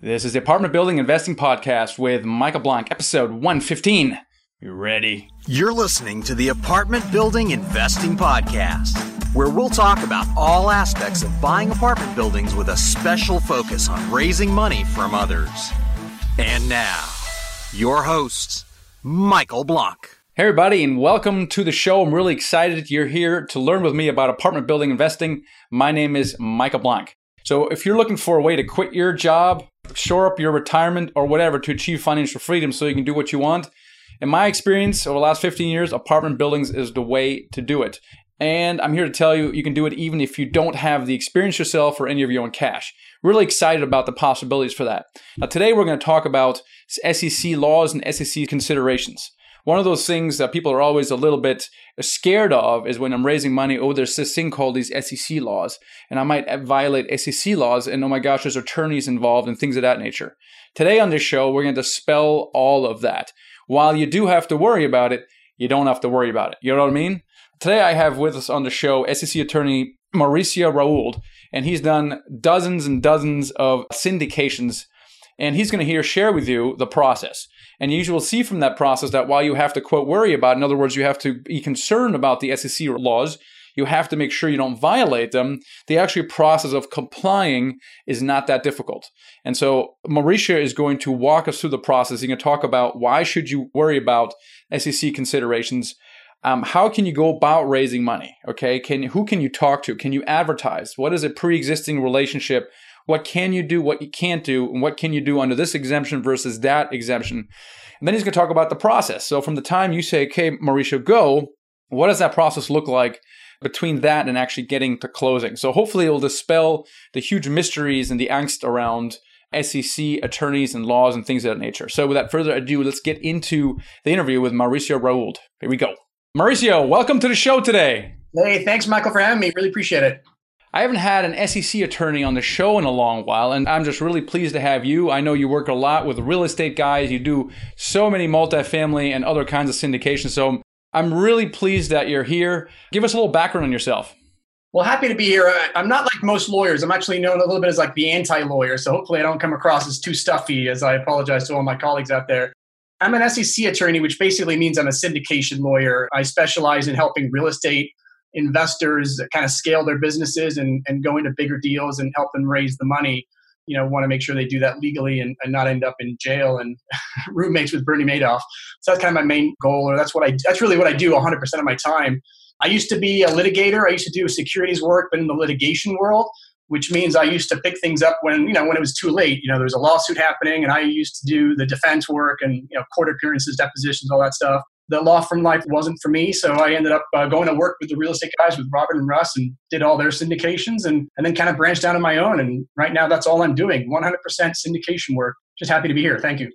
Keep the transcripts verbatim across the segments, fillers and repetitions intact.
This is the Apartment Building Investing Podcast with Michael Blank, episode one fifteen. You ready? You're listening to the Apartment Building Investing Podcast, where we'll talk about all aspects of buying apartment buildings with a special focus on raising money from others. And now, your host, Michael Blank. Hey everybody, and welcome to the show. I'm really excited you're here to learn with me about apartment building investing. My name is Michael Blank. So if you're looking for a way to quit your job, shore up your retirement or whatever to achieve financial freedom so you can do what you want. In my experience, over the last fifteen years, apartment buildings is the way to do it. And I'm here to tell you, you can do it even if you don't have the experience yourself or any of your own cash. Really excited about the possibilities for that. Now today we're going to talk about S E C laws and S E C considerations. One of those things that people are always a little bit scared of is when I'm raising money, oh, there's this thing called these S E C laws, and I might violate S E C laws, and oh my gosh, there's attorneys involved and things of that nature. Today on this show, we're going to dispel all of that. While you do have to worry about it, you don't have to worry about it. You know what I mean? Today I have with us on the show S E C attorney Mauricio Rauld, and he's done dozens and dozens of syndications, and he's going to here share with you the process. And you will see from that process that while you have to, quote, worry about, in other words, you have to be concerned about the S E C laws, you have to make sure you don't violate them, the actual process of complying is not that difficult. And so Mauricio is going to walk us through the process. He's going to talk about why should you worry about S E C considerations. Um, how can you go about raising money? Okay, can who can you talk to? Can you advertise? What is a pre-existing relationship? What can you do, what you can't do, and what can you do under this exemption versus that exemption? And then he's going to talk about the process. So from the time you say, okay, Mauricio, go, what does that process look like between that and actually getting to closing? So hopefully it will dispel the huge mysteries and the angst around S E C attorneys and laws and things of that nature. So without further ado, let's get into the interview with Mauricio Rauld. Here we go. Mauricio, welcome to the show today. Hey, thanks, Michael, for having me. Really appreciate it. I haven't had an S E C attorney on the show in a long while, and I'm just really pleased to have you. I know you work a lot with real estate guys. You do so many multifamily and other kinds of syndications. So I'm really pleased that you're here. Give us a little background on yourself. Well, happy to be here. I'm not like most lawyers. I'm actually known a little bit as like the anti-lawyer. So hopefully I don't come across as too stuffy, as I apologize to all my colleagues out there. I'm an S E C attorney, which basically means I'm a syndication lawyer. I specialize in helping real estate investors that kind of scale their businesses and, and go into bigger deals and help them raise the money. You know, want to make sure they do that legally and, and not end up in jail and roommates with Bernie Madoff. So that's kind of my main goal, or that's what I that's really what I do one hundred percent of my time. I used to be a litigator. I used to do securities work, but in the litigation world, which means I used to pick things up when you know when it was too late. You know, there was a lawsuit happening, and I used to do the defense work and you know court appearances, depositions, all that stuff. The law firm life wasn't for me, so I ended up uh, going to work with the real estate guys with Robert and Russ and did all their syndications and, and then kind of branched out on my own. And right now, that's all I'm doing, one hundred percent syndication work. Just happy to be here. Thank you.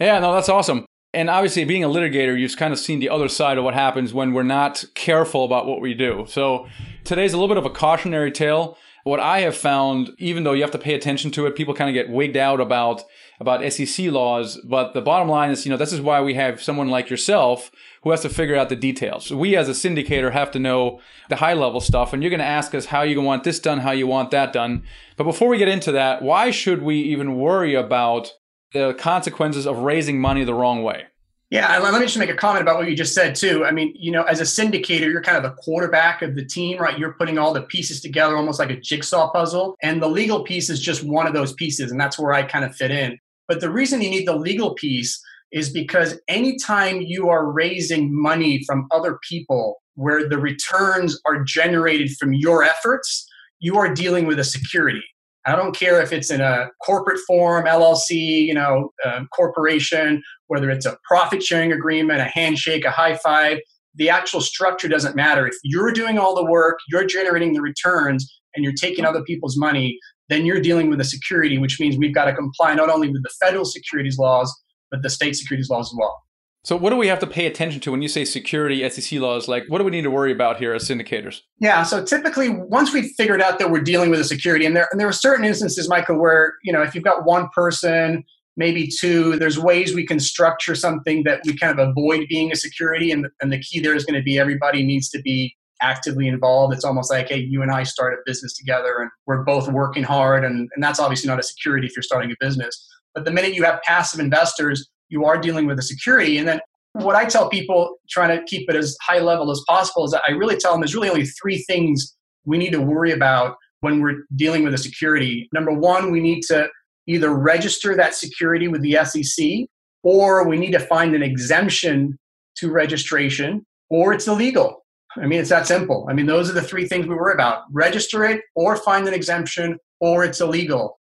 Yeah, no, that's awesome. And obviously, being a litigator, you've kind of seen the other side of what happens when we're not careful about what we do. So today's a little bit of a cautionary tale. What I have found, even though you have to pay attention to it, people kind of get wigged out about about S E C laws. But the bottom line is, you know, this is why we have someone like yourself who has to figure out the details. We as a syndicator have to know the high level stuff. And you're going to ask us how you want this done, how you want that done. But before we get into that, why should we even worry about the consequences of raising money the wrong way? Yeah, let me just make a comment about what you just said, too. I mean, you know, as a syndicator, you're kind of the quarterback of the team, right? You're putting all the pieces together, almost like a jigsaw puzzle. And the legal piece is just one of those pieces. And that's where I kind of fit in. But the reason you need the legal piece is because anytime you are raising money from other people where the returns are generated from your efforts, you are dealing with a security. I don't care if it's in a corporate form, L L C, you know, um, corporation, whether it's a profit sharing agreement, a handshake, a high five, the actual structure doesn't matter. If you're doing all the work, you're generating the returns, and you're taking other people's money, then you're dealing with a security, which means we've got to comply not only with the federal securities laws, but the state securities laws as well. So what do we have to pay attention to when you say security, S E C laws? Like, what do we need to worry about here as syndicators? Yeah, so typically, once we've figured out that we're dealing with a security, and there and there are certain instances, Michael, where, you know, if you've got one person, maybe two, there's ways we can structure something that we kind of avoid being a security. And, and the key there is going to be everybody needs to be actively involved. It's almost like, hey, you and I started a business together and we're both working hard. And, and that's obviously not a security if you're starting a business. But the minute you have passive investors, you are dealing with a security. And then what I tell people, trying to keep it as high level as possible, is that I really tell them there's really only three things we need to worry about when we're dealing with a security. Number one, we need to either register that security with the S E C, or we need to find an exemption to registration, or it's illegal. I mean, it's that simple. I mean, those are the three things we worry about. Register it, or find an exemption, or it's illegal.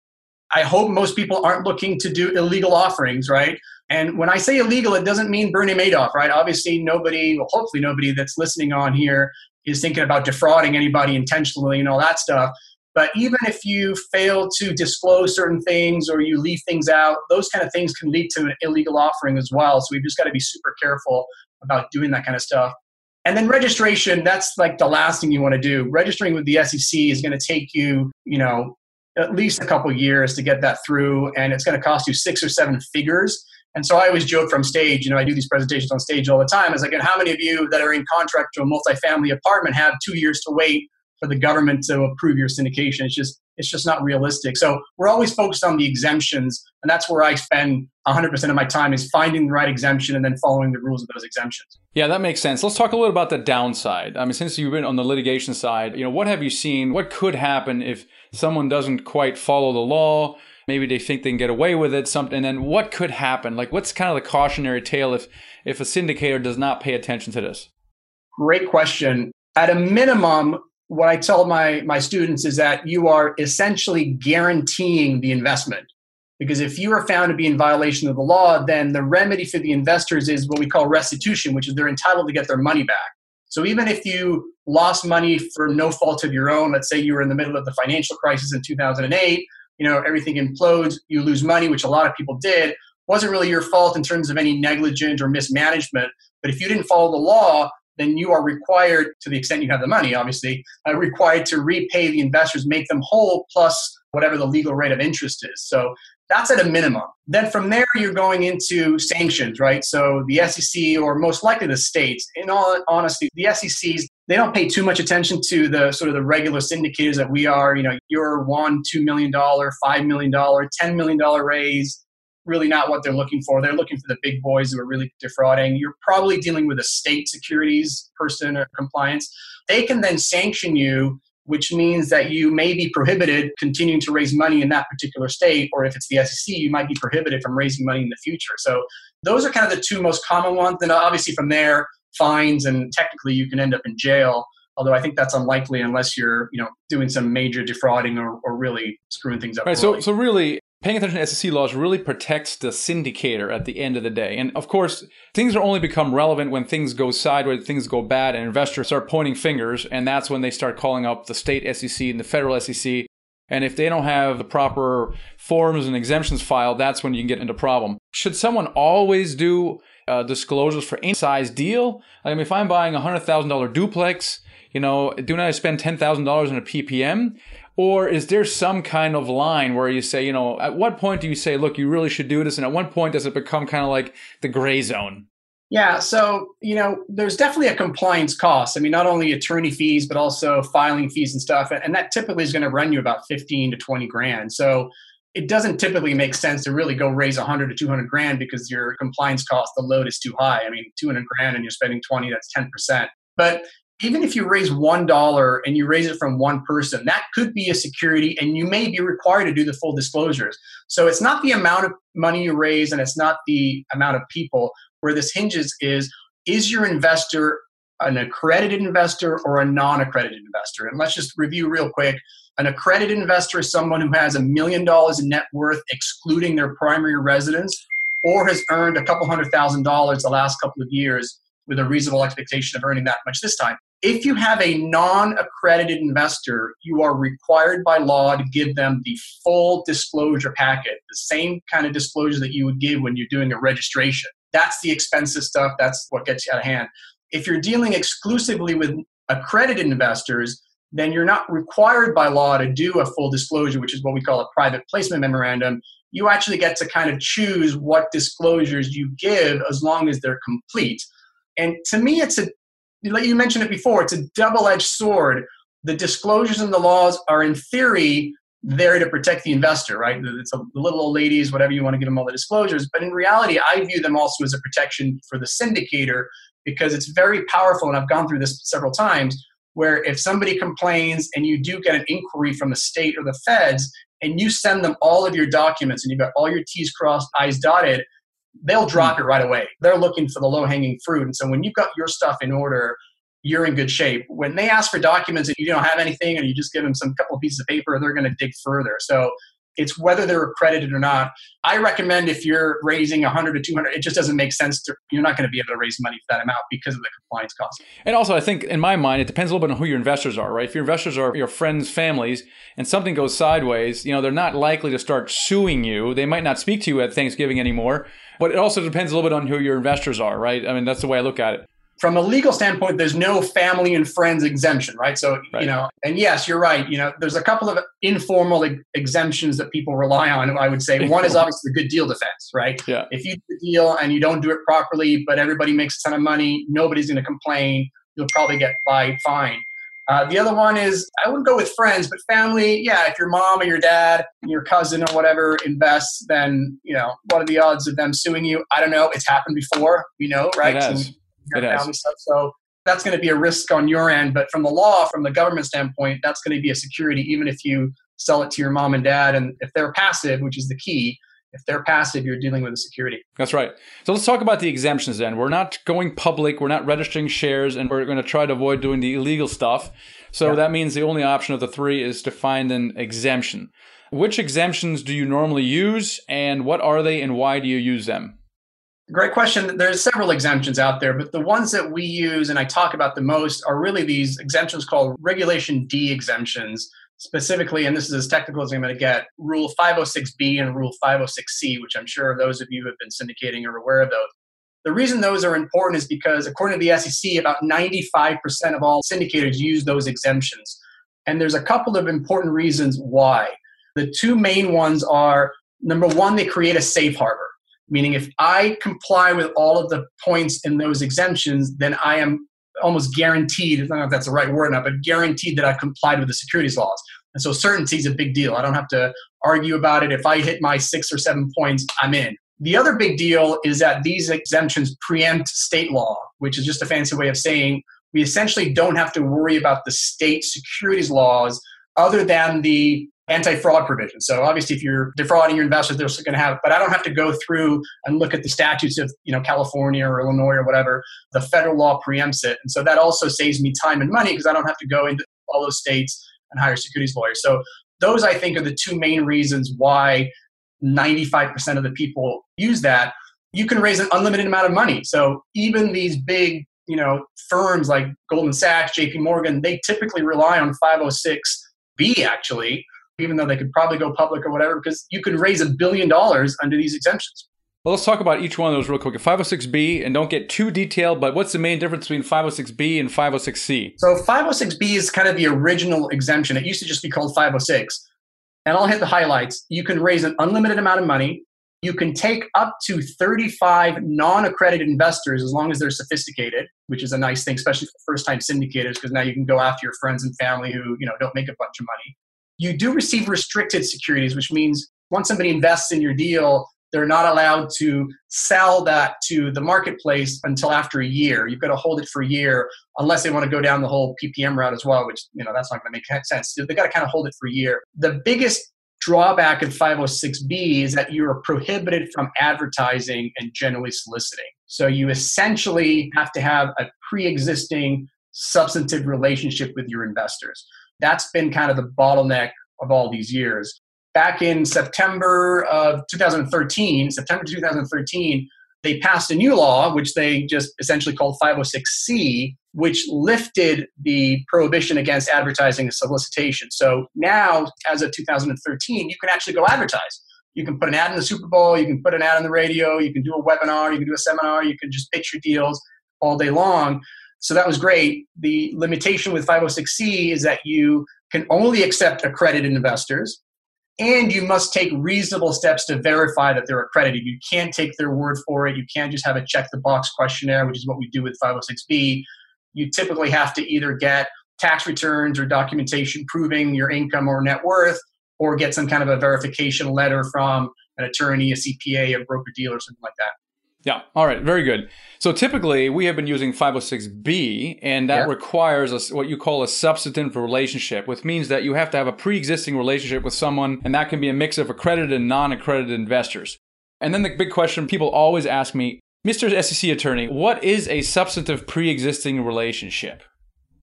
I hope most people aren't looking to do illegal offerings, right? And when I say illegal, it doesn't mean Bernie Madoff, right? Obviously, nobody, well, hopefully nobody that's listening on here is thinking about defrauding anybody intentionally and all that stuff. But even if you fail to disclose certain things or you leave things out, those kind of things can lead to an illegal offering as well. So we've just got to be super careful about doing that kind of stuff. And then registration, that's like the last thing you want to do. Registering with the S E C is going to take you, you know, at least a couple of years to get that through. And it's going to cost you six or seven figures. And so I always joke from stage, you know, I do these presentations on stage all the time. It's like, how many of you that are in contract to a multifamily apartment have two years to wait for the government to approve your syndication? It's just, it's just not realistic. So we're always focused on the exemptions. And that's where I spend one hundred percent of my time, is finding the right exemption and then following the rules of those exemptions. Yeah, that makes sense. Let's talk a little about the downside. I mean, since you've been on the litigation side, you know, what have you seen? What could happen if someone doesn't quite follow the law? Maybe they think they can get away with it, something. And then what could happen? Like, what's kind of the cautionary tale if, if a syndicator does not pay attention to this? Great question. At a minimum, what I tell my, my students is that you are essentially guaranteeing the investment. Because if you are found to be in violation of the law, then the remedy for the investors is what we call restitution, which is they're entitled to get their money back. So even if you lost money for no fault of your own, let's say you were in the middle of the financial crisis in two thousand eight, you know, everything implodes, you lose money, which a lot of people did, wasn't really your fault in terms of any negligence or mismanagement. But if you didn't follow the law, then you are required, to the extent you have the money, obviously, uh, required to repay the investors, make them whole, plus whatever the legal rate of interest is. So that's at a minimum. Then from there, you're going into sanctions, right? So the S E C, or most likely the states, in all honesty, the S E Cs, they don't pay too much attention to the sort of the regular syndicators that we are. You know, your one, two million dollars, five million dollars, ten million dollars raise, really not what they're looking for. They're looking for the big boys who are really defrauding. You're probably dealing with a state securities person or compliance. They can then sanction you, which means that you may be prohibited continuing to raise money in that particular state, or if it's the S E C, you might be prohibited from raising money in the future. So those are kind of the two most common ones. And obviously from there, fines, and technically you can end up in jail, although I think that's unlikely unless you're, you know, doing some major defrauding or, or really screwing things up. Right. So, so really, paying attention to S E C laws really protects the syndicator at the end of the day. And of course, things will only become relevant when things go sideways, things go bad, and investors start pointing fingers. And that's when they start calling up the state S E C and the federal S E C. And if they don't have the proper forms and exemptions filed, that's when you can get into problem. Should someone always do uh, disclosures for any size deal? I mean, if I'm buying a one hundred thousand dollars duplex, you know, do not spend ten thousand dollars in a P P M? Or is there some kind of line where you say, you know, at what point do you say, look, you really should do this? And at what point does it become kind of like the gray zone? Yeah. So, you know, there's definitely a compliance cost. I mean, not only attorney fees, but also filing fees and stuff. And that typically is going to run you about fifteen to twenty grand. So it doesn't typically make sense to really go raise one hundred to two hundred grand because your compliance cost, the load is too high. I mean, two hundred grand and you're spending twenty, that's ten percent. But even if you raise one dollar and you raise it from one person, that could be a security and you may be required to do the full disclosures. So it's not the amount of money you raise and it's not the amount of people. Where this hinges is, is your investor an accredited investor or a non-accredited investor? And let's just review real quick. An accredited investor is someone who has a million dollars in net worth, excluding their primary residence, or has earned a couple hundred thousand dollars the last couple of years with a reasonable expectation of earning that much this time. If you have a non-accredited investor, you are required by law to give them the full disclosure packet, the same kind of disclosure that you would give when you're doing a registration. That's the expensive stuff. That's what gets you out of hand. If you're dealing exclusively with accredited investors, then you're not required by law to do a full disclosure, which is what we call a private placement memorandum. You actually get to kind of choose what disclosures you give as long as they're complete. And to me, it's a like you mentioned it before, it's a double-edged sword. The disclosures and the laws are, in theory, there to protect the investor, right? It's a, the little old ladies, whatever you want to give them all the disclosures. But in reality, I view them also as a protection for the syndicator, because it's very powerful, and I've gone through this several times, where if somebody complains and you do get an inquiry from the state or the feds, and you send them all of your documents and you've got all your T's crossed, I's dotted, they'll drop it right away. They're looking for the low-hanging fruit. And so when you've got your stuff in order, you're in good shape. When they ask for documents and you don't have anything, or you just give them some couple of pieces of paper, they're going to dig further. So it's whether they're accredited or not. I recommend if you're raising one hundred to two hundred, it just doesn't make sense to, you're not going to be able to raise money for that amount because of the compliance costs. And also, I think in my mind, it depends a little bit on who your investors are, right? If your investors are your friends, families, and something goes sideways, you know, they're not likely to start suing you. They might not speak to you at Thanksgiving anymore, but it also depends a little bit on who your investors are, right? I mean, that's the way I look at it. From a legal standpoint, there's no family and friends exemption, right? So, right. you know, and yes, you're right. You know, there's a couple of informal ex- exemptions that people rely on, I would say. One is obviously the good deal defense, right? Yeah. If you do the deal and you don't do it properly, but everybody makes a ton of money, nobody's going to complain, you'll probably get by fine. Uh, the other one is, I wouldn't go with friends, but family. Yeah, if your mom or your dad, your cousin or whatever invests, then, you know, what are the odds of them suing you? I don't know. It's happened before, you know, right? Stuff. So that's going to be a risk on your end. But from the law, from the government standpoint, that's going to be a security, even if you sell it to your mom and dad. And if they're passive, which is the key, if they're passive, you're dealing with a security. That's right. So let's talk about the exemptions then. We're not going public. We're not registering shares, and we're going to try to avoid doing the illegal stuff. So yeah. That means the only option of the three is to find an exemption. Which exemptions do you normally use, and what are they, and why do you use them? Great question. There's several exemptions out there, but the ones that we use and I talk about the most are really these exemptions called Regulation D exemptions, specifically, and this is as technical as I'm going to get, Rule five oh six B and Rule five oh six C, which I'm sure those of you who have been syndicating are aware of those. The reason those are important is because, according to the S E C, about ninety-five percent of all syndicators use those exemptions. And there's a couple of important reasons why. The two main ones are, number one, they create a safe harbor. Meaning, if I comply with all of the points in those exemptions, then I am almost guaranteed, I don't know if that's the right word or not, but guaranteed that I've complied with the securities laws. And so certainty is a big deal. I don't have to argue about it. If I hit my six or seven points, I'm in. The other big deal is that these exemptions preempt state law, which is just a fancy way of saying we essentially don't have to worry about the state securities laws other than the anti-fraud provision. So obviously, if you're defrauding your investors, they're still going to have it. But I don't have to go through and look at the statutes of, you know, California or Illinois or whatever. The federal law preempts it, and so that also saves me time and money because I don't have to go into all those states and hire securities lawyers. So those, I think, are the two main reasons why ninety-five percent of the people use that. You can raise an unlimited amount of money. So even these big, you know, firms like Goldman Sachs, J P Morgan, they typically rely on five oh six B actually. Even though they could probably go public or whatever, because you could raise a billion dollars under these exemptions. Well, let's talk about each one of those real quick. five oh six B, and don't get too detailed, but what's the main difference between five oh six B and five oh six C? So five oh six B is kind of the original exemption. It used to just be called five oh six. And I'll hit the highlights. You can raise an unlimited amount of money. You can take up to thirty-five non-accredited investors as long as they're sophisticated, which is a nice thing, especially for first-time syndicators, because now you can go after your friends and family who, you know, don't make a bunch of money. You do receive restricted securities, which means once somebody invests in your deal, they're not allowed to sell that to the marketplace until after a year. You've got to hold it for a year unless they want to go down the whole P P M route as well, which, you know, that's not going to make sense. They've got to kind of hold it for a year. The biggest drawback of five oh six B is that you are prohibited from advertising and generally soliciting. So you essentially have to have a pre-existing substantive relationship with your investors. That's been kind of the bottleneck of all these years. Back in September of two thousand thirteen, September two thousand thirteen, they passed a new law, which they just essentially called five oh six C, which lifted the prohibition against advertising and solicitation. So now, as of two thousand thirteen, you can actually go advertise. You can put an ad in the Super Bowl, you can put an ad on the radio, you can do a webinar, you can do a seminar, you can just pitch your deals all day long. So that was great. The limitation with five oh six C is that you can only accept accredited investors, and you must take reasonable steps to verify that they're accredited. You can't take their word for it. You can't just have a check the box questionnaire, which is what we do with five oh six B. you typically have to either get tax returns or documentation proving your income or net worth, or get some kind of a verification letter from an attorney, a C P A, a broker-dealer, something like that. Yeah. All right. Very good. So typically, we have been using five oh six B, and that yeah. requires a, what you call a substantive relationship, which means that you have to have a pre-existing relationship with someone, and that can be a mix of accredited and non-accredited investors. And then the big question people always ask me, Mister S E C Attorney, what is a substantive pre-existing relationship?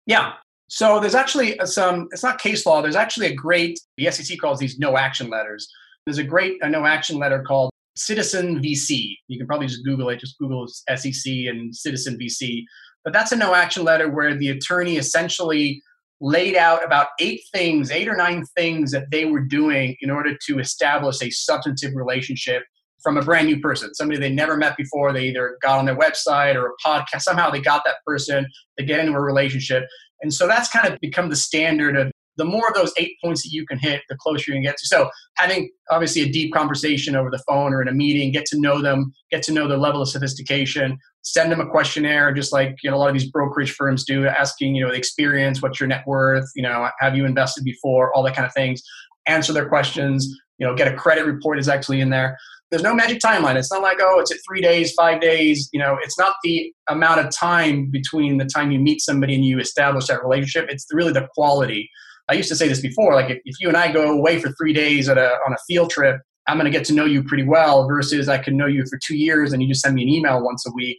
Yeah. So there's actually some, it's not case law, there's actually a great, the S E C calls these no action letters. There's a great a no action letter called Citizen V C. You can probably just Google it. Just Google S E C and Citizen V C. But that's a no action letter where the attorney essentially laid out about eight things, eight or nine things that they were doing in order to establish a substantive relationship from a brand new person, somebody they never met before. They either got on their website or a podcast. Somehow they got that person. They get into a relationship. And so that's kind of become the standard of the more of those eight points that you can hit, the closer you can get to. So having obviously a deep conversation over the phone or in a meeting, get to know them, get to know their level of sophistication, send them a questionnaire, just like you know a lot of these brokerage firms do, asking you know the experience, what's your net worth, you know, have you invested before, all that kind of things. Answer their questions, you know, get a credit report is actually in there. There's no magic timeline. It's not like, oh, it's at three days, five days. You know, it's not the amount of time between the time you meet somebody and you establish that relationship. It's really the quality. I used to say this before, like if, if you and I go away for three days at a, on a field trip, I'm going to get to know you pretty well versus I can know you for two years and you just send me an email once a week.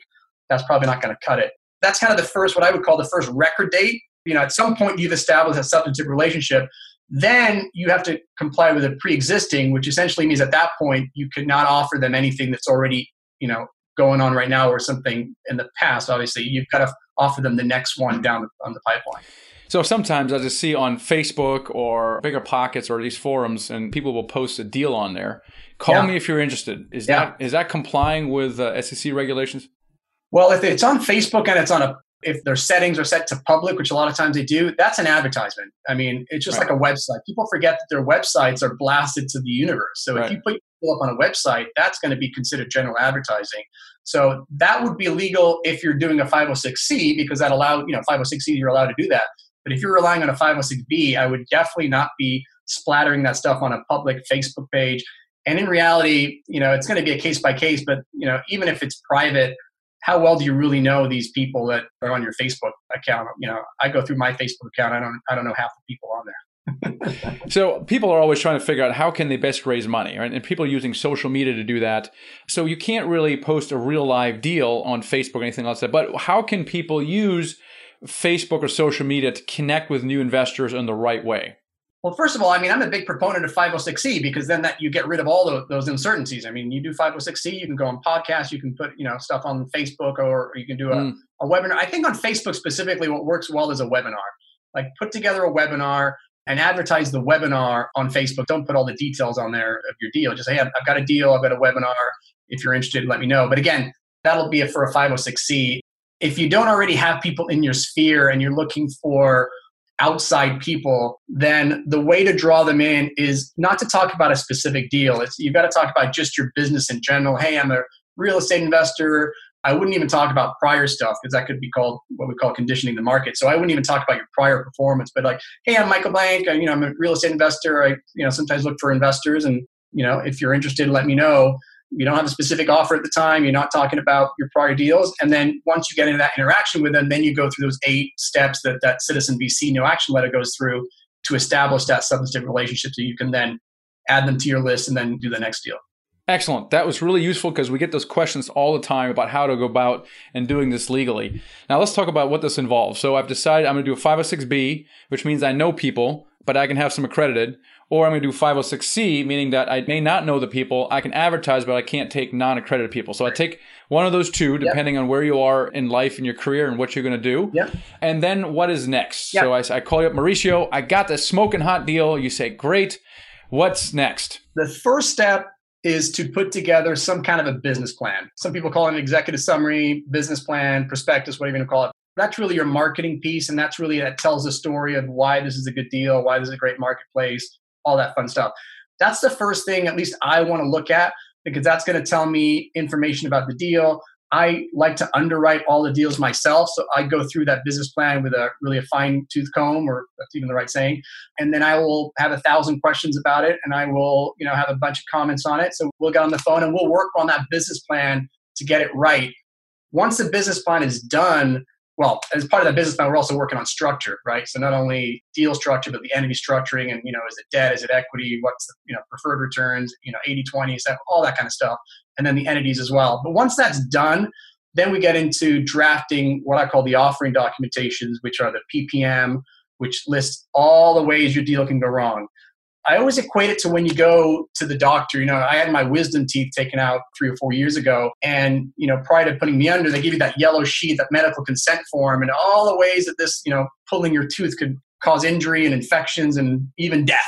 That's probably not going to cut it. That's kind of the first, what I would call the first record date. You know, at some point you've established a substantive relationship. Then you have to comply with a pre-existing, which essentially means at that point, you could not offer them anything that's already, you know, going on right now or something in the past. Obviously, you've got to offer them the next one down on the pipeline. So sometimes I just see on Facebook or Bigger Pockets or these forums, and people will post a deal on there. Call yeah. me if you're interested. Is yeah. that is that complying with uh, S E C regulations? Well, if it's on Facebook and it's on a if their settings are set to public, which a lot of times they do, that's an advertisement. I mean, it's just right. like a website. People forget that their websites are blasted to the universe. So right. if you put people up on a website, that's going to be considered general advertising. So that would be illegal if you're doing a five oh six C because that allowed, you know, five oh six C, you're allowed to do that. But if you're relying on a five oh six B, I would definitely not be splattering that stuff on a public Facebook page. And in reality, you know, it's going to be a case by case, but, you know, even if it's private, how well do you really know these people that are on your Facebook account? You know, I go through my Facebook account. I don't, I don't know half the people on there. So people are always trying to figure out how can they best raise money, right? And people are using social media to do that. So you can't really post a real live deal on Facebook or anything like that. But how can people use Facebook or social media to connect with new investors in the right way? Well, first of all, I mean, I'm a big proponent of five oh six C because then that you get rid of all those, those uncertainties. I mean, you do five oh six C, you can go on podcasts, you can put, you know, stuff on Facebook, or, or you can do a, mm. a webinar. I think on Facebook specifically, what works well is a webinar. Like put together a webinar and advertise the webinar on Facebook. Don't put all the details on there of your deal. Just say, hey, I've got a deal, I've got a webinar. If you're interested, let me know. But again, that'll be it for a five oh six C. If you don't already have people in your sphere and you're looking for outside people, then the way to draw them in is not to talk about a specific deal. It's, you've got to talk about just your business in general. Hey, I'm a real estate investor. I wouldn't even talk about prior stuff because that could be called what we call conditioning the market. So I wouldn't even talk about your prior performance. But like, hey, I'm Michael Blank. I, you know, I'm a real estate investor. I you know sometimes look for investors, and you know if you're interested, let me know. You don't have a specific offer at the time. You're not talking about your prior deals. And then once you get into that interaction with them, then you go through those eight steps that that Citizen V C no action letter goes through to establish that substantive relationship so you can then add them to your list and then do the next deal. Excellent. That was really useful because we get those questions all the time about how to go about and doing this legally. Now let's talk about what this involves. So I've decided I'm going to do a five oh six B, which means I know people, but I can have some accredited. Or I'm going to do five oh six C, meaning that I may not know the people. I can advertise, but I can't take non-accredited people. So I take one of those two, depending yep. on where you are in life and your career and what you're going to do. Yep. And then what is next? Yep. So I, I call you up, Mauricio, I got this smoking hot deal. You say, great. What's next? The first step is to put together some kind of a business plan. Some people call it an executive summary, business plan, prospectus, whatever you call it. That's really your marketing piece. And that's really, that tells the story of why this is a good deal, why this is a great marketplace, all that fun stuff. That's the first thing, at least I want to look at, because that's going to tell me information about the deal. I like to underwrite all the deals myself. So I go through that business plan with a really a fine tooth comb, or that's even the right saying. And then I will have a thousand questions about it, and I will, you know, have a bunch of comments on it. So we'll get on the phone and we'll work on that business plan to get it right. Once the business plan is done, well, as part of that business plan, we're also working on structure, right? So not only deal structure, but the entity structuring, and, you know, is it debt? Is it equity? What's the, you know, preferred returns, you know, eighty twenty, all that kind of stuff. And then the entities as well. But once that's done, then we get into drafting what I call the offering documentations, which are the P P M, which lists all the ways your deal can go wrong. I always equate it to when you go to the doctor. You know, I had my wisdom teeth taken out three or four years ago. And, you know, prior to putting me under, they give you that yellow sheet, that medical consent form, and all the ways that this, you know, pulling your tooth could cause injury and infections and even death,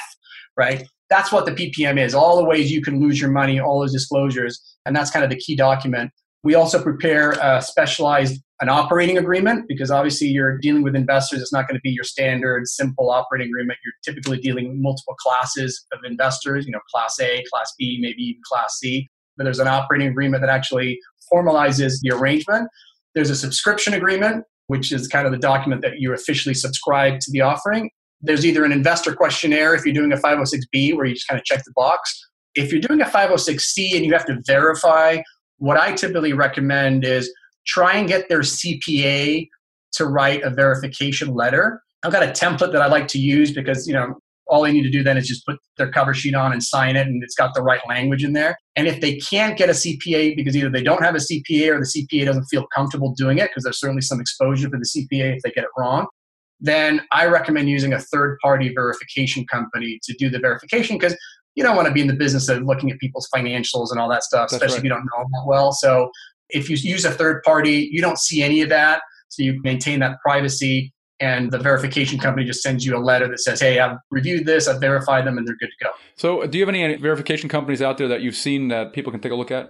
right? That's what the P P M is. All the ways you can lose your money, all those disclosures. And that's kind of the key document. We also prepare a specialized, an operating agreement, because obviously you're dealing with investors. It's not going to be your standard, simple operating agreement. You're typically dealing with multiple classes of investors, you know, class A, class B, maybe even class C. But there's an operating agreement that actually formalizes the arrangement. There's a subscription agreement, which is kind of the document that you officially subscribe to the offering. There's either an investor questionnaire if you're doing a five oh six B, where you just kind of check the box. If you're doing a five oh six C and you have to verify, what I typically recommend is try and get their C P A to write a verification letter. I've got a template that I like to use, because, you know, all they need to do then is just put their cover sheet on and sign it, and it's got the right language in there. And if they can't get a C P A because either they don't have a C P A or the C P A doesn't feel comfortable doing it, because there's certainly some exposure for the C P A if they get it wrong, then I recommend using a third-party verification company to do the verification, because you don't want to be in the business of looking at people's financials and all that stuff, especially right. if you don't know them that well. So if you use a third party, you don't see any of that. So you maintain that privacy, and the verification company just sends you a letter that says, hey, I've reviewed this, I've verified them, and they're good to go. So do you have any verification companies out there that you've seen that people can take a look at?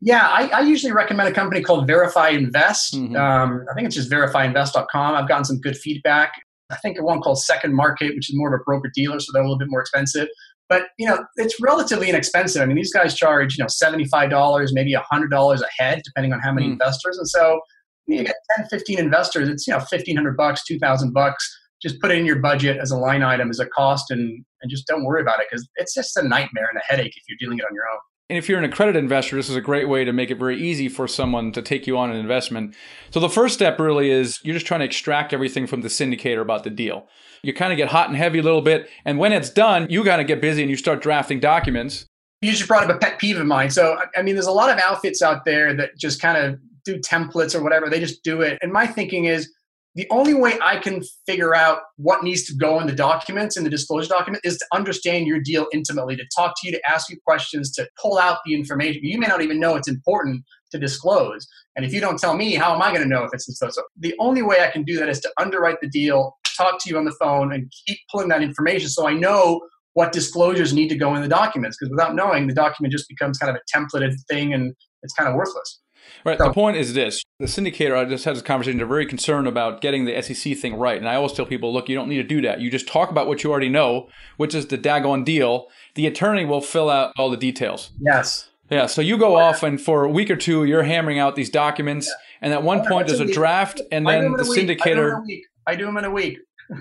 Yeah, I, I usually recommend a company called VerifyInvest. Mm-hmm. Um, I think it's just verify invest dot com. I've gotten some good feedback. I think one called Second Market, which is more of a broker dealer, so they're a little bit more expensive. But, you know, it's relatively inexpensive. I mean, these guys charge, you know, seventy-five dollars, maybe one hundred dollars a head, depending on how many mm. investors. And so you get ten, fifteen investors, it's, you know, fifteen hundred bucks, two thousand bucks. Just put it in your budget as a line item, as a cost, and, and just don't worry about it, because it's just a nightmare and a headache if you're dealing it on your own. And if you're an accredited investor, this is a great way to make it very easy for someone to take you on an investment. So the first step really is you're just trying to extract everything from the syndicator about the deal. You kind of get hot and heavy a little bit. And when it's done, you got to get busy and you start drafting documents. You just brought up a pet peeve of mine. So, I mean, there's a lot of outfits out there that just kind of do templates or whatever. They just do it. And my thinking is, the only way I can figure out what needs to go in the documents, in the disclosure document, is to understand your deal intimately, to talk to you, to ask you questions, to pull out the information. You may not even know it's important to disclose. And if you don't tell me, how am I going to know if it's disclosed? So the only way I can do that is to underwrite the deal, talk to you on the phone, and keep pulling that information so I know what disclosures need to go in the documents. Because without knowing, the document just becomes kind of a templated thing, and it's kind of worthless. Right. The point is this. The syndicator, I just had this conversation, they're very concerned about getting the S E C thing right. And I always tell people, look, you don't need to do that. You just talk about what you already know, which is the daggone deal. The attorney will fill out all the details. Yes. Yeah. So you go off, and for a week or two, you're hammering out these documents. Yeah. And at one point, there's a draft, and then the syndicator... I do them in a week.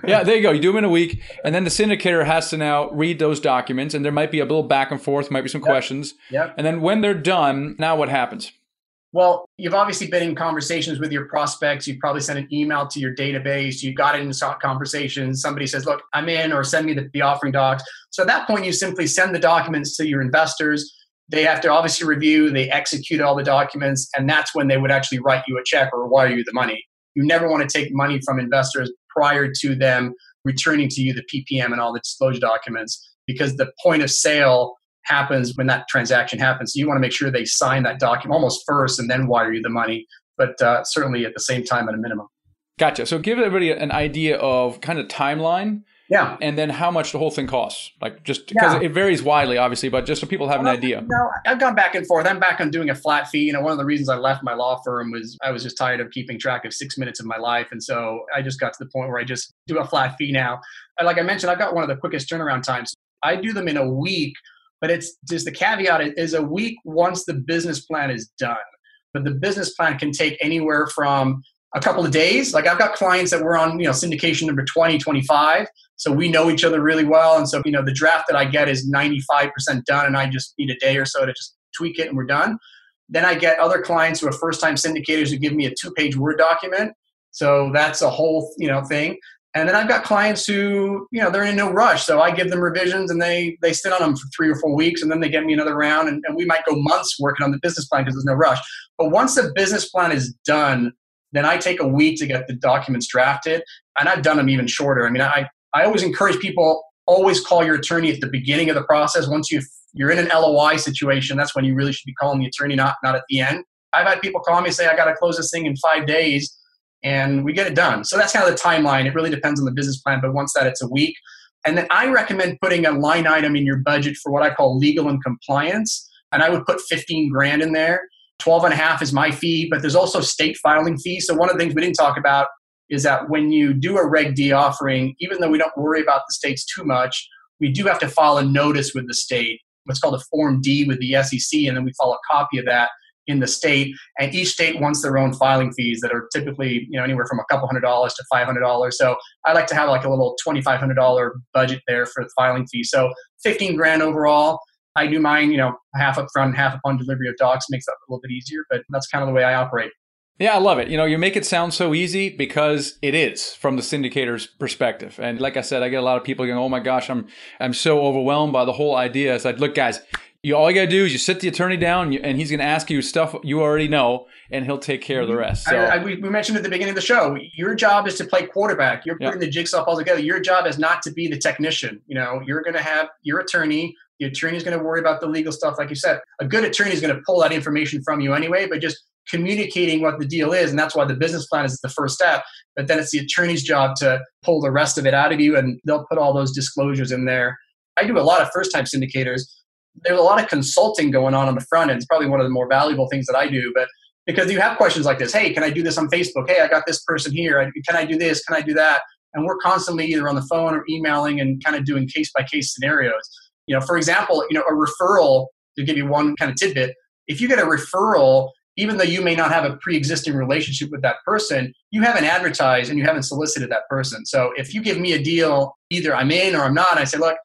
Yeah, there you go. You do them in a week. And then the syndicator has to now read those documents. And there might be a little back and forth, might be some yep. questions. Yep. And then when they're done, now what happens? Well, you've obviously been in conversations with your prospects. You've probably sent an email to your database. You've got it in stock conversations. Somebody says, look, I'm in, or send me the, the offering docs. So at that point, you simply send the documents to your investors. They have to obviously review. They execute all the documents. And that's when they would actually write you a check or wire you the money. You never want to take money from investors prior to them returning to you the P P M and all the disclosure documents, because the point of sale happens when that transaction happens. So you want to make sure they sign that document almost first and then wire you the money, but uh, certainly at the same time at a minimum. Gotcha. So give everybody an idea of kind of timeline. Yeah. And then how much the whole thing costs. Like just because yeah. it varies widely, obviously, but just so people have well, an idea. You know, I've gone back and forth. I'm back on doing a flat fee. You know, one of the reasons I left my law firm was I was just tired of keeping track of six minutes of my life. And so I just got to the point where I just do a flat fee now. And like I mentioned, I've got one of the quickest turnaround times. I do them in a week, but it's just the caveat is a week once the business plan is done. But the business plan can take anywhere from a couple of days. Like I've got clients that we're on, you know, syndication number twenty, twenty-five. So we know each other really well. And so, you know, the draft that I get is ninety-five percent done and I just need a day or so to just tweak it and we're done. Then I get other clients who are first-time syndicators who give me a two-page Word document. So that's a whole, you know, thing. And then I've got clients who, you know, they're in no rush. So I give them revisions and they they sit on them for three or four weeks and then they get me another round. And, and we might go months working on the business plan because there's no rush. But once the business plan is done, then I take a week to get the documents drafted. And I've done them even shorter. I mean, I, I always encourage people, always call your attorney at the beginning of the process. Once you you're in an L O I situation, that's when you really should be calling the attorney, not, not at the end. I've had people call me and say, I got to close this thing in five days. And we get it done. So that's kind of the timeline. It really depends on the business plan, but once that, it's a week. And then I recommend putting a line item in your budget for what I call legal and compliance. And I would put fifteen grand in there. twelve and a half is my fee, but there's also state filing fees. So one of the things we didn't talk about is that when you do a Reg D offering, even though we don't worry about the states too much, we do have to file a notice with the state, what's called a Form D with the S E C, and then we file a copy of that in the state, and each state wants their own filing fees that are typically, you know, anywhere from a couple hundred dollars to five hundred dollars. So I like to have like a little twenty-five hundred dollars budget there for the filing fee. So fifteen grand overall. I do mine, you know, half up front, half upon delivery of docs, makes that a little bit easier, but that's kind of the way I operate. Yeah, I love it. You know, you make it sound so easy because it is from the syndicator's perspective. And like I said, I get a lot of people going, oh my gosh, I'm I'm so overwhelmed by the whole idea. It's like, look guys, You, all you got to do is you sit the attorney down and he's going to ask you stuff you already know and he'll take care of the rest. So I, I, we mentioned at the beginning of the show, your job is to play quarterback. You're putting yep. the jigsaw puzzle together. Your job is not to be the technician. You know, you're going to have your attorney. The attorney is going to worry about the legal stuff. Like you said, a good attorney is going to pull that information from you anyway, but just communicating what the deal is. And that's why the business plan is the first step. But then it's the attorney's job to pull the rest of it out of you. And they'll put all those disclosures in there. I do a lot of first-time syndicators. There's a lot of consulting going on on the front end. It's probably one of the more valuable things that I do, but because you have questions like this, hey, can I do this on Facebook? Hey, I got this person here. Can I do this? Can I do that? And we're constantly either on the phone or emailing and kind of doing case by case scenarios. You know, for example, you know, a referral, to give you one kind of tidbit, if you get a referral, even though you may not have a pre-existing relationship with that person, you haven't advertised and you haven't solicited that person. So if you give me a deal, either I'm in or I'm not, I say, look,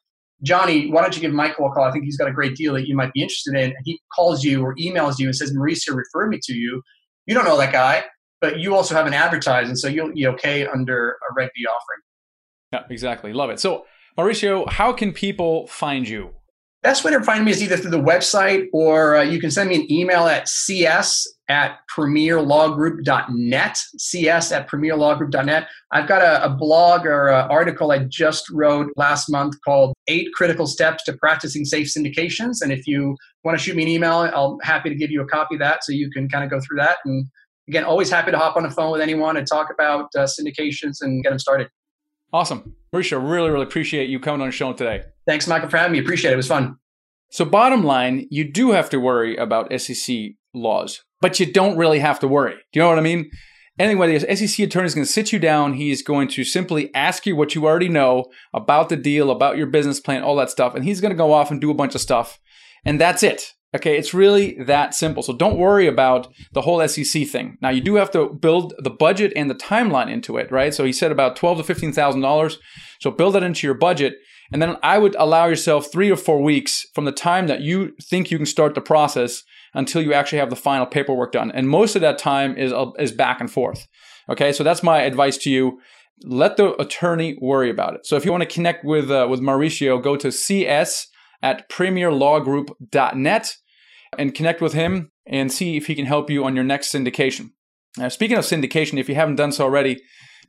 Johnny, why don't you give Michael a call? I think he's got a great deal that you might be interested in. And he calls you or emails you and says, Mauricio referred me to you. You don't know that guy, but you also haven't advertised. And so you'll be okay under a Reg D offering. Yeah, exactly. Love it. So Mauricio, how can people find you? Best way to find me is either through the website or uh, you can send me an email at c s at premier law group dot net, c s at premier law group dot net. I've got a, a blog or an article I just wrote last month called Eight Critical Steps to Practicing Safe Syndications. And if you want to shoot me an email, I'll happy to give you a copy of that so you can kind of go through that. And again, always happy to hop on the phone with anyone and talk about uh, syndications and get them started. Awesome. Mauricio, really, really appreciate you coming on the show today. Thanks, Michael, for having me. Appreciate it. It was fun. So bottom line, you do have to worry about S E C laws, but you don't really have to worry. Do you know what I mean? Anyway, the S E C attorney is going to sit you down. He is going to simply ask you what you already know about the deal, about your business plan, all that stuff. And he's going to go off and do a bunch of stuff. And that's it. Okay, it's really that simple. So don't worry about the whole S E C thing. Now, you do have to build the budget and the timeline into it, right? So he said about twelve thousand to fifteen thousand dollars. So build that into your budget. And then I would allow yourself three or four weeks from the time that you think you can start the process until you actually have the final paperwork done. And most of that time is, is back and forth. Okay, so that's my advice to you. Let the attorney worry about it. So if you want to connect with, uh, with Mauricio, go to c s at premier law group dot net. and connect with him and see if he can help you on your next syndication. Now, speaking of syndication, if you haven't done so already,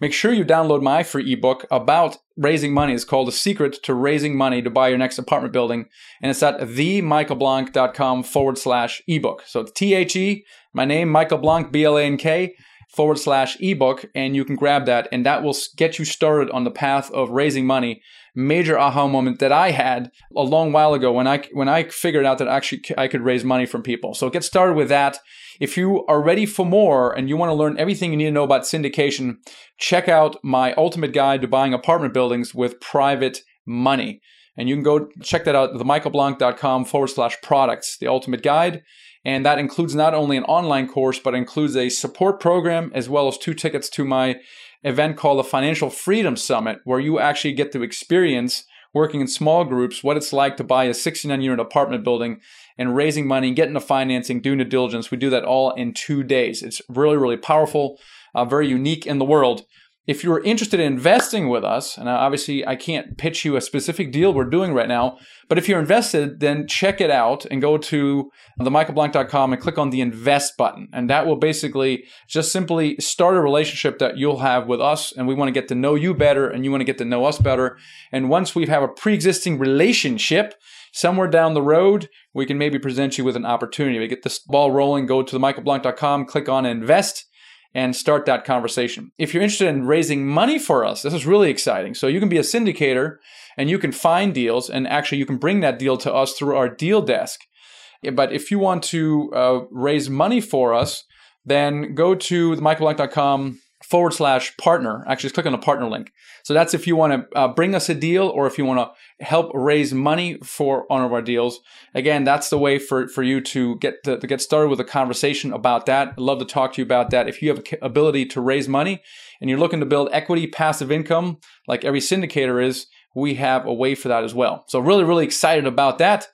make sure you download my free ebook about raising money. It's called The Secret to Raising Money to Buy Your Next Apartment Building. And it's at themichaelblank.com forward slash ebook. So it's T H E, my name, Michael Blank, B L A N K, forward slash ebook. And you can grab that. And that will get you started on the path of raising money. Major aha moment that I had a long while ago when I when I figured out that actually I could raise money from people. So get started with that. If you are ready for more and you want to learn everything you need to know about syndication, check out my ultimate guide to buying apartment buildings with private money. And you can go check that out, themichaelblank.com forward slash products, the ultimate guide. And that includes not only an online course, but includes a support program, as well as two tickets to my event called the Financial Freedom Summit, where you actually get to experience working in small groups, what it's like to buy a sixty-nine unit apartment building and raising money, getting the financing, doing the diligence. We do that all in two days. It's really, really powerful, uh, very unique in the world. If you're interested in investing with us, and obviously I can't pitch you a specific deal we're doing right now, but if you're invested, then check it out and go to the michael blank dot com and click on the invest button. And that will basically just simply start a relationship that you'll have with us. And we want to get to know you better, and you want to get to know us better. And once we have a pre-existing relationship, somewhere down the road, we can maybe present you with an opportunity. We get this ball rolling, go to the michael blank dot com, click on invest, and start that conversation. If you're interested in raising money for us, this is really exciting. So you can be a syndicator, and you can find deals, and actually you can bring that deal to us through our deal desk. But if you want to uh, raise money for us, then go to themichaelblank.com forward slash partner. Actually, just click on the partner link. So that's if you want to uh, bring us a deal, or if you want to help raise money for one of our deals. Again, that's the way for, for you to get to, to get started with a conversation about that. I'd love to talk to you about that. If you have the ability to raise money and you're looking to build equity, passive income, like every syndicator is, we have a way for that as well. So really, really excited about that.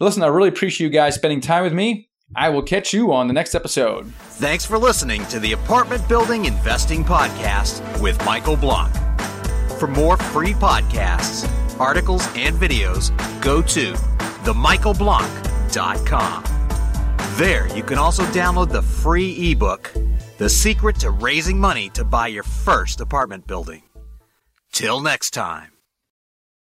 Listen, I really appreciate you guys spending time with me. I will catch you on the next episode. Thanks for listening to the Apartment Building Investing Podcast with Michael Blank. For more free podcasts, articles, and videos, go to the michael blank dot com. There, you can also download the free ebook, The Secret to Raising Money to Buy Your First Apartment Building. Till next time.